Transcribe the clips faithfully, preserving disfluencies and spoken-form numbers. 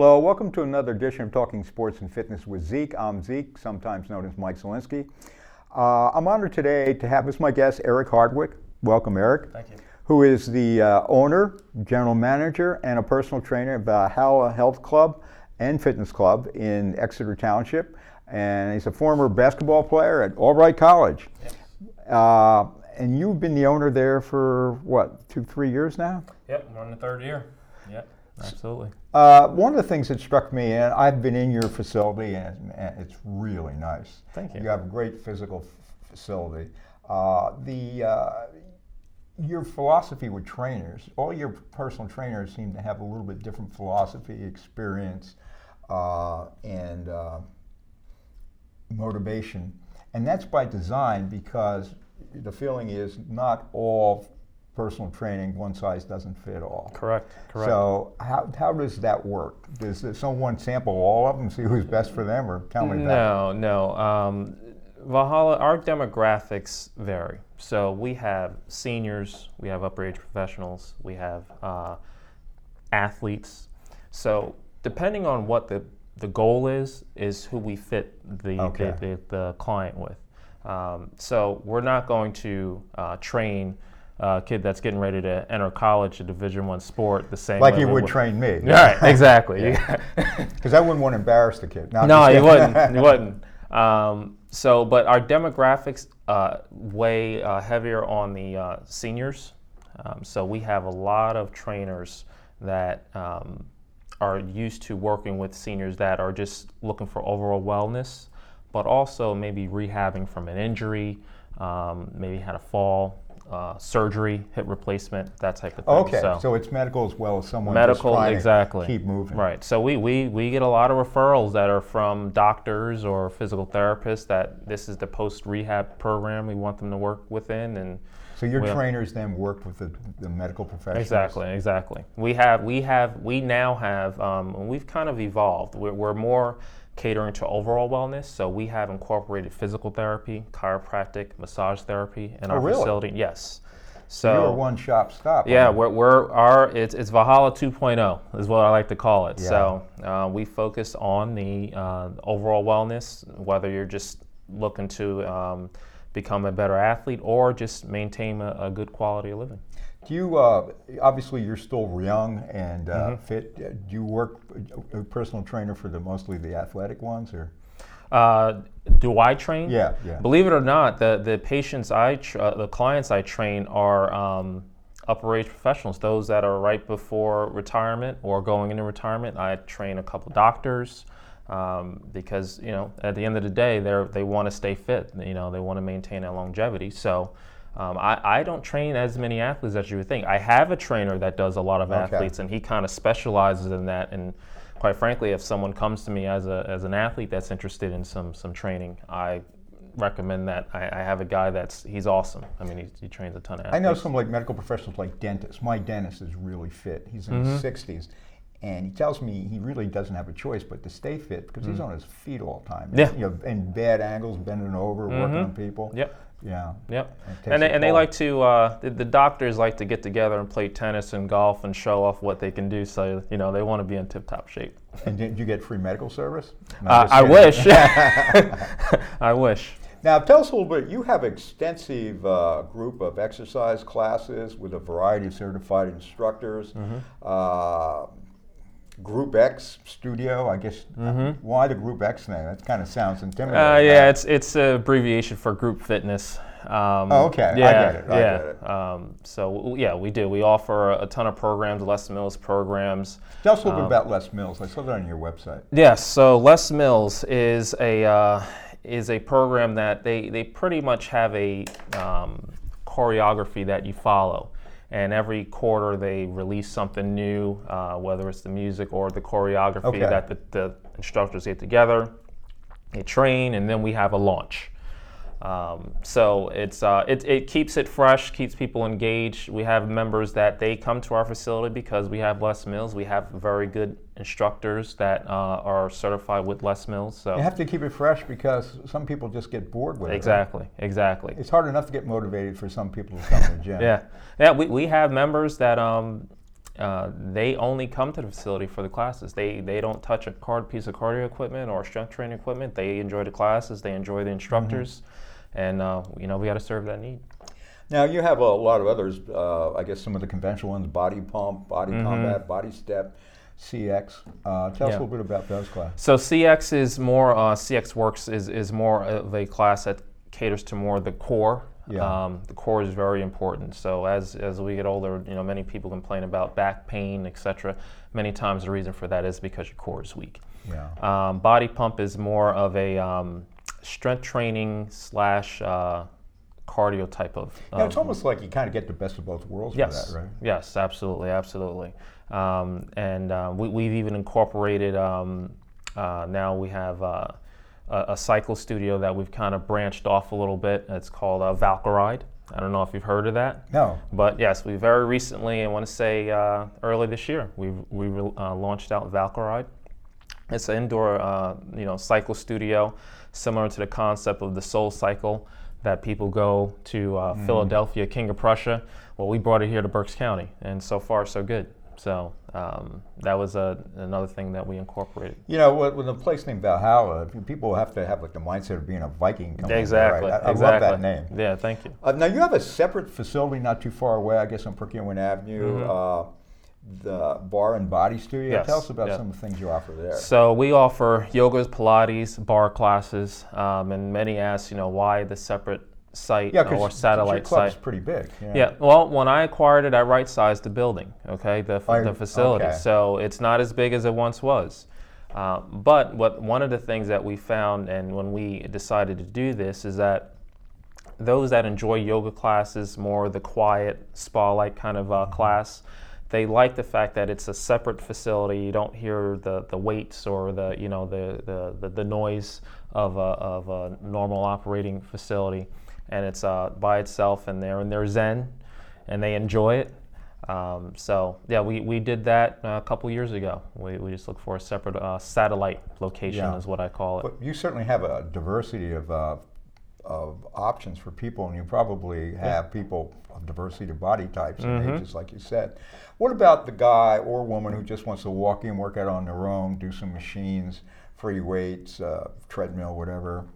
Hello, welcome to another edition of Talking Sports and Fitness with Zeke. I'm Zeke, sometimes known as Mike Zielinski. Uh, I'm honored today to have as my guest Eric Hardwick. Welcome, Eric. Thank you. Who is the uh, owner, general manager, and a personal trainer at Hala Health Club and Fitness Club in Exeter Township. And he's a former basketball player at Albright College. Yes. Uh, and you've been the owner there for, what, two, three years now? Yep, we're in the third year. Yep, absolutely. Uh, one of the things that struck me, and I've been in your facility, and, and it's really nice. Thank you. You have a great physical f- facility. Uh, the uh, your philosophy with trainers, all your personal trainers seem to have a little bit different philosophy, experience, uh, and uh, motivation. And that's by design, because the feeling is not all personal training, one size doesn't fit all. Correct, correct. So how how does that work? Does someone sample all of them, see who's best for them, or tell me that? No, no. Um, Valhalla, our demographics vary. So we have seniors, we have upper age professionals, we have uh, athletes. So depending on what the The goal is is who we fit the okay. the, the, the client with. Um, so we're not going to uh, train a kid that's getting ready to enter college, a Division One sport, the same like way you would with, train me. Right, exactly. Because I wouldn't want to embarrass the kid. No, no you wouldn't. You wouldn't. Um, so, but our demographics uh, weigh uh, heavier on the uh, seniors. Um, so we have a lot of trainers that. Um, are used to working with seniors that are just looking for overall wellness, but also maybe rehabbing from an injury, um, maybe had a fall, uh, surgery, hip replacement, that type of thing. Okay, so, so it's medical as well as someone medical, just trying exactly. to keep moving. Right, so we, we, we get a lot of referrals that are from doctors or physical therapists that this is the post-rehab program we want them to work within. and. So your we'll, trainers then worked with the, the medical professionals. Exactly, exactly. We have, we have, we now have, um, we've kind of evolved. We're, we're more catering to overall wellness. So we have incorporated physical therapy, chiropractic, massage therapy in oh, our really? facility. Yes. So you're a one-shop stop. Yeah, right? we're we're our it's it's Valhalla two point oh is what I like to call it. Yeah. So uh, we focus on the uh, overall wellness, whether you're just looking to. Um, become a better athlete, or just maintain a, a good quality of living. Do you, uh, obviously you're still young and uh, mm-hmm. fit, do you work a personal trainer for the mostly the athletic ones? or? Uh, do I train? Yeah, yeah. Believe it or not, the, the patients I, tra- uh, the clients I train are um, upper age professionals, those that are right before retirement or going into retirement. I train a couple doctors. Um, because, you know, at the end of the day, they they want to stay fit. You know, they want to maintain that longevity. So um, I, I don't train as many athletes as you would think. I have a trainer that does a lot of okay. athletes, and he kind of specializes in that. And quite frankly, if someone comes to me as a as an athlete that's interested in some some training, I recommend that. I, I have a guy that's, he's awesome. I mean, he, he trains a ton of athletes. I know some like medical professionals like dentists. My dentist is really fit. He's in mm-hmm. his sixties. And he tells me he really doesn't have a choice but to stay fit, because mm-hmm. he's on his feet all the time. Yeah. You know, in bad angles, bending over, mm-hmm. working on people. Yep. Yeah. Yep. And they, and they like to, uh, the, the doctors like to get together and play tennis and golf and show off what they can do. So, you know, they want to be in tip-top shape. And did you get free medical service? Uh, I wish. I wish. Now, tell us a little bit, you have an extensive uh, group of exercise classes with a variety of certified instructors. Mm-hmm. Uh, Group X Studio, I guess. Mm-hmm. Why the Group X name? That kind of sounds intimidating. Uh, yeah, it's it's an abbreviation for group fitness. Um, oh, okay. Yeah, I get it. I yeah. get it. Um, so yeah, we do. We offer a, a ton of programs, Les Mills programs. Tell us a little um, bit about Les Mills. I saw that on your website. Yes. Yeah, so Les Mills is a uh, is a program that they they pretty much have a um, choreography that you follow. And every quarter they release something new, uh, whether it's the music or the choreography okay. that the, the instructors get together. They train, and then we have a launch. Um, so it's uh, it, it keeps it fresh, keeps people engaged. We have members that they come to our facility because we have Les Mills. We have very good instructors that uh, are certified with Les Mills. So you have to keep it fresh, because some people just get bored with it. Exactly, right? exactly. It's hard enough to get motivated for some people to come to the gym. Yeah, yeah. We, we have members that um, Uh, they only come to the facility for the classes. They they don't touch a card piece of cardio equipment or strength training equipment. They enjoy the classes. They enjoy the instructors, mm-hmm. and uh, you know we got to serve that need. Now you have a lot of others. Uh, I guess some of the conventional ones: Body Pump, Body mm-hmm. Combat, Body Step, C X. Uh, tell yeah. us a little bit about those classes. So C X is more uh, C X Works is is more of a class that caters to more the core. Yeah. Um, the core is very important. So as as we get older, you know, many people complain about back pain, et cetera. Many times the reason for that is because your core is weak. Yeah. Um, Body Pump is more of a um, strength training slash uh, cardio type of. Yeah, it's um, almost like you kind of get the best of both worlds yes, for that, right? Yes, absolutely, absolutely. Um, and uh, we, we've even incorporated. Um, uh, now we have. Uh, a cycle studio that we've kind of branched off a little bit. It's called uh, Valkyride. I don't know if you've heard of that. No. But yes, we very recently, I want to say uh, early this year, we we uh, launched out Valkyride. It's an indoor, uh, you know, cycle studio, similar to the concept of the Soul Cycle that people go to uh, mm. Philadelphia, King of Prussia. Well, we brought it here to Berks County, and so far so good. So um, that was a, another thing that we incorporated. You know, with a place named Valhalla, people have to have like the mindset of being a Viking company. Exactly. Right? I, exactly. I love that name. Yeah, thank you. Uh, now you have a separate facility not too far away, I guess, on Perkiomen Avenue, mm-hmm. uh, the Bar and Body Studio. Yes. Tell us about yeah. some of the things you offer there. So we offer yoga, Pilates, bar classes, um, and many ask, you know, why the separate site yeah, or satellite site. Yeah, your club's pretty big. Yeah. yeah, well, when I acquired it, I right-sized the building, okay, the, I, the facility. Okay. So it's not as big as it once was. Uh, but what one of the things that we found and when we decided to do this is that those that enjoy yoga classes, more the quiet, spa-like kind of uh, class, they like the fact that it's a separate facility. You don't hear the, the weights or the, you know, the, the, the, the noise of a, of a normal operating facility. And it's uh, by itself, and they're in their zen, and they enjoy it. Um, so yeah, we, we did that uh, a couple years ago. We we just look for a separate uh, satellite location, yeah. is what I call it. But you certainly have a diversity of uh, of options for people, and you probably have yeah. people of diversity of body types and mm-hmm. ages, like you said. What about the guy or woman who just wants to walk in, work out on their own, do some machines, free weights, uh, treadmill, whatever?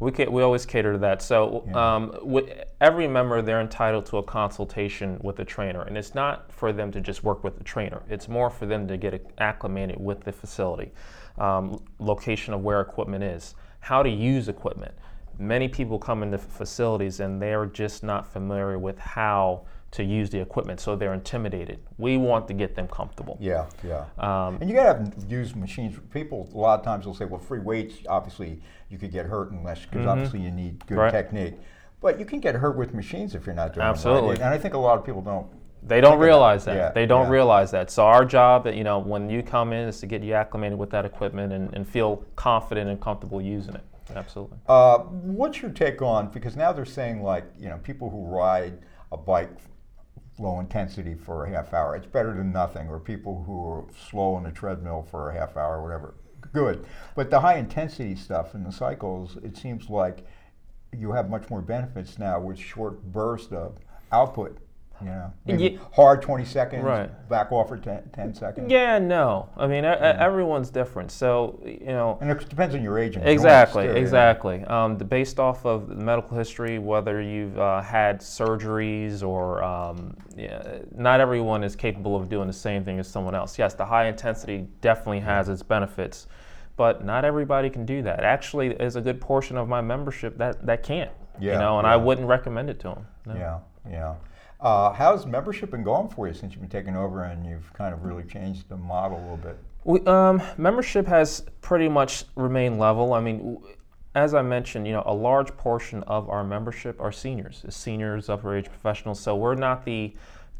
We can, we always cater to that. So yeah. um, with every member, they're entitled to a consultation with a trainer, and it's not for them to just work with the trainer. It's more for them to get acclimated with the facility, um, location of where equipment is, how to use equipment. Many people come into facilities and they're just not familiar with how to use the equipment, so they're intimidated. We want to get them comfortable. Yeah, yeah. Um, and you gotta have used machines. People a lot of times will say, "Well, free weights, obviously you could get hurt unless because mm-hmm. obviously you need good right. technique." But you can get hurt with machines if you're not doing absolutely. It right. And I think a lot of people don't. They don't realize that. that. Yeah, they don't yeah. realize that. So our job, you know, when you come in, is to get you acclimated with that equipment and, and feel confident and comfortable using it. Absolutely. Uh, what's your take on? Because now they're saying like you know people who ride a bike. Low intensity for a half hour. It's better than nothing. Or people who are slow on the treadmill for a half hour or whatever. Good. But the high intensity stuff in the cycles, it seems like you have much more benefits now with short bursts of output. You know, yeah. hard twenty seconds, right. back off for ten, ten seconds. Yeah, no. I mean, yeah. a, everyone's different. So, you know. And it depends on your age. And exactly, too, exactly. Yeah. Um, the, based off of medical history, whether you've uh, had surgeries or um, yeah, not everyone is capable of doing the same thing as someone else. Yes, the high intensity definitely has its benefits, but not everybody can do that. Actually, there's a good portion of my membership that, that can't, yeah, you know, and yeah. I wouldn't recommend it to them. No. Yeah, yeah. Uh, how's membership been going for you since you've been taking over and you've kind of really changed the model a little bit? We, um, membership has pretty much remained level. I mean, w- as I mentioned, you know, a large portion of our membership are seniors, is seniors, upper age professionals. So we're not the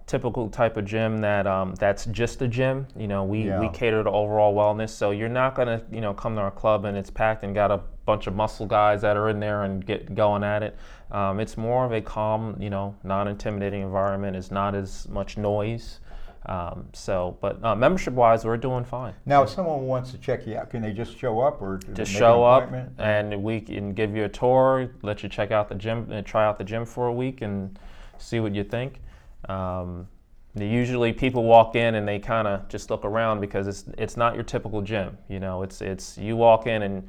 typical type of gym that um, that's just a gym. You know, we, yeah. we cater to overall wellness. So you're not going to, you know, come to our club and it's packed and got a bunch of muscle guys that are in there and get going at it. Um, it's more of a calm, you know, non-intimidating environment. It's not as much noise. Um, so, but uh, membership-wise, we're doing fine. Now, if someone wants to check you out, can they just show up or do just they make show an appointment? Up, and we can give you a tour, let you check out the gym, and try out the gym for a week, and see what you think. Um, Usually people walk in and they kind of just look around because it's it's not your typical gym. You know, it's it's you walk in and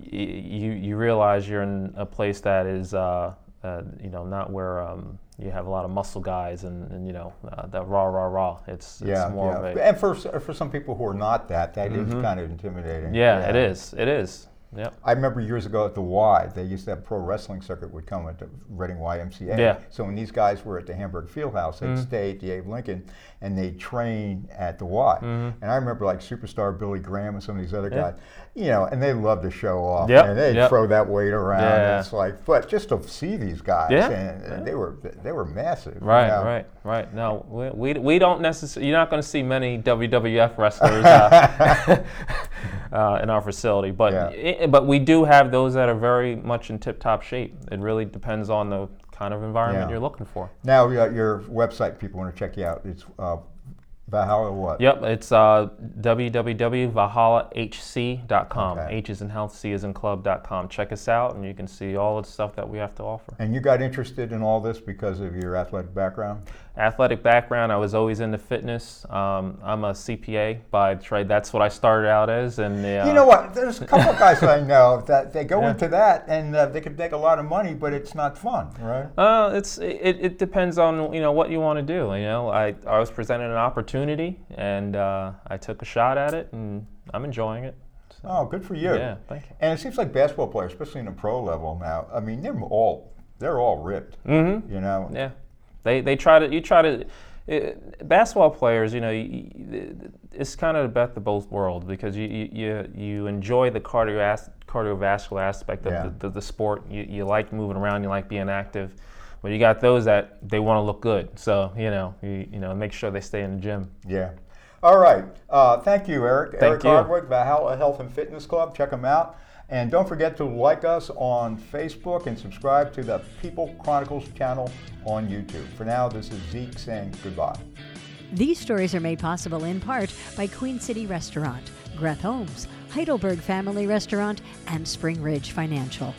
y- you you realize you're in a place that is uh, uh, you know, not where um, you have a lot of muscle guys and, and you know uh, that rah rah rah. It's, it's yeah, more yeah. of a, and for for some people who are not that, that mm-hmm. is kind of intimidating. Yeah, yeah, it is. It is. Yep. I remember years ago at the Y, they used to have pro wrestling circuit would come at the Reading Y M C A. Yeah. So when these guys were at the Hamburg Fieldhouse, they'd mm-hmm. stay at the Abe Lincoln and they train at the Y. Mm-hmm. And I remember like superstar Billy Graham and some of these other yeah. guys, you know, and they love to show off. Yep. And they'd yep. throw that weight around. Yeah. And it's like, but just to see these guys, yeah. and, and yeah. they were they were massive. Right, you know? right, right. No, we, we we don't necessarily. You're not going to see many W W F wrestlers uh, uh, in our facility, but. Yeah. It, But we do have those that are very much in tip-top shape. It really depends on the kind of environment yeah. you're looking for. Now, your website, people want to check you out. It's uh, Valhalla what? Yep, it's uh, W W W dot Valhalla H C dot com. Okay. H is in health, C is in club dot com. Check us out, and you can see all the stuff that we have to offer. And you got interested in all this because of your athletic background? Athletic background, I was always into fitness. Um, I'm a C P A by trade. That's what I started out as. And the, uh, you know what? There's a couple of guys I know that they go yeah. into that, and uh, they can make a lot of money, but it's not fun, right? Uh, it's it, it depends on you know what you want to do. You know, I, I was presented an opportunity, and uh, I took a shot at it, and I'm enjoying it. So. Oh, good for you! Yeah, thank you. And it seems like basketball players, especially in the pro level now. I mean, they're all they're all ripped. Mm-hmm. You know. Yeah. They they try to you try to it, basketball players you know you, it's kind of the best of both worlds because you you you enjoy the cardio cardiovascular aspect of yeah. the, the, the sport you you like moving around, you like being active, but you got those that they want to look good, so you know you you know make sure they stay in the gym. Yeah. All right. Uh, thank you, Eric. Thank Eric you. Hardwick, Valhalla Health and Fitness Club. Check them out. And don't forget to like us on Facebook and subscribe to the People Chronicles channel on YouTube. For now, this is Zeke saying goodbye. These stories are made possible in part by Queen City Restaurant, Greth Homes, Heidelberg Family Restaurant, and Spring Ridge Financial.